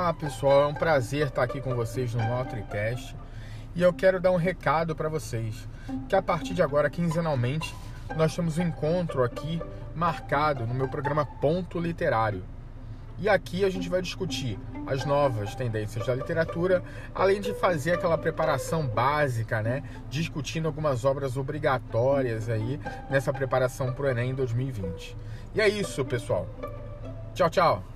Olá pessoal, é um prazer estar aqui com vocês no MotriCast e eu quero dar um recado para vocês, que a partir de agora, quinzenalmente, nós temos um encontro aqui marcado no meu programa Ponto Literário. E aqui a gente vai discutir as novas tendências da literatura, além de fazer aquela preparação básica, né? Discutindo algumas obras obrigatórias aí nessa preparação para o Enem 2020. E é isso, pessoal. Tchau, tchau!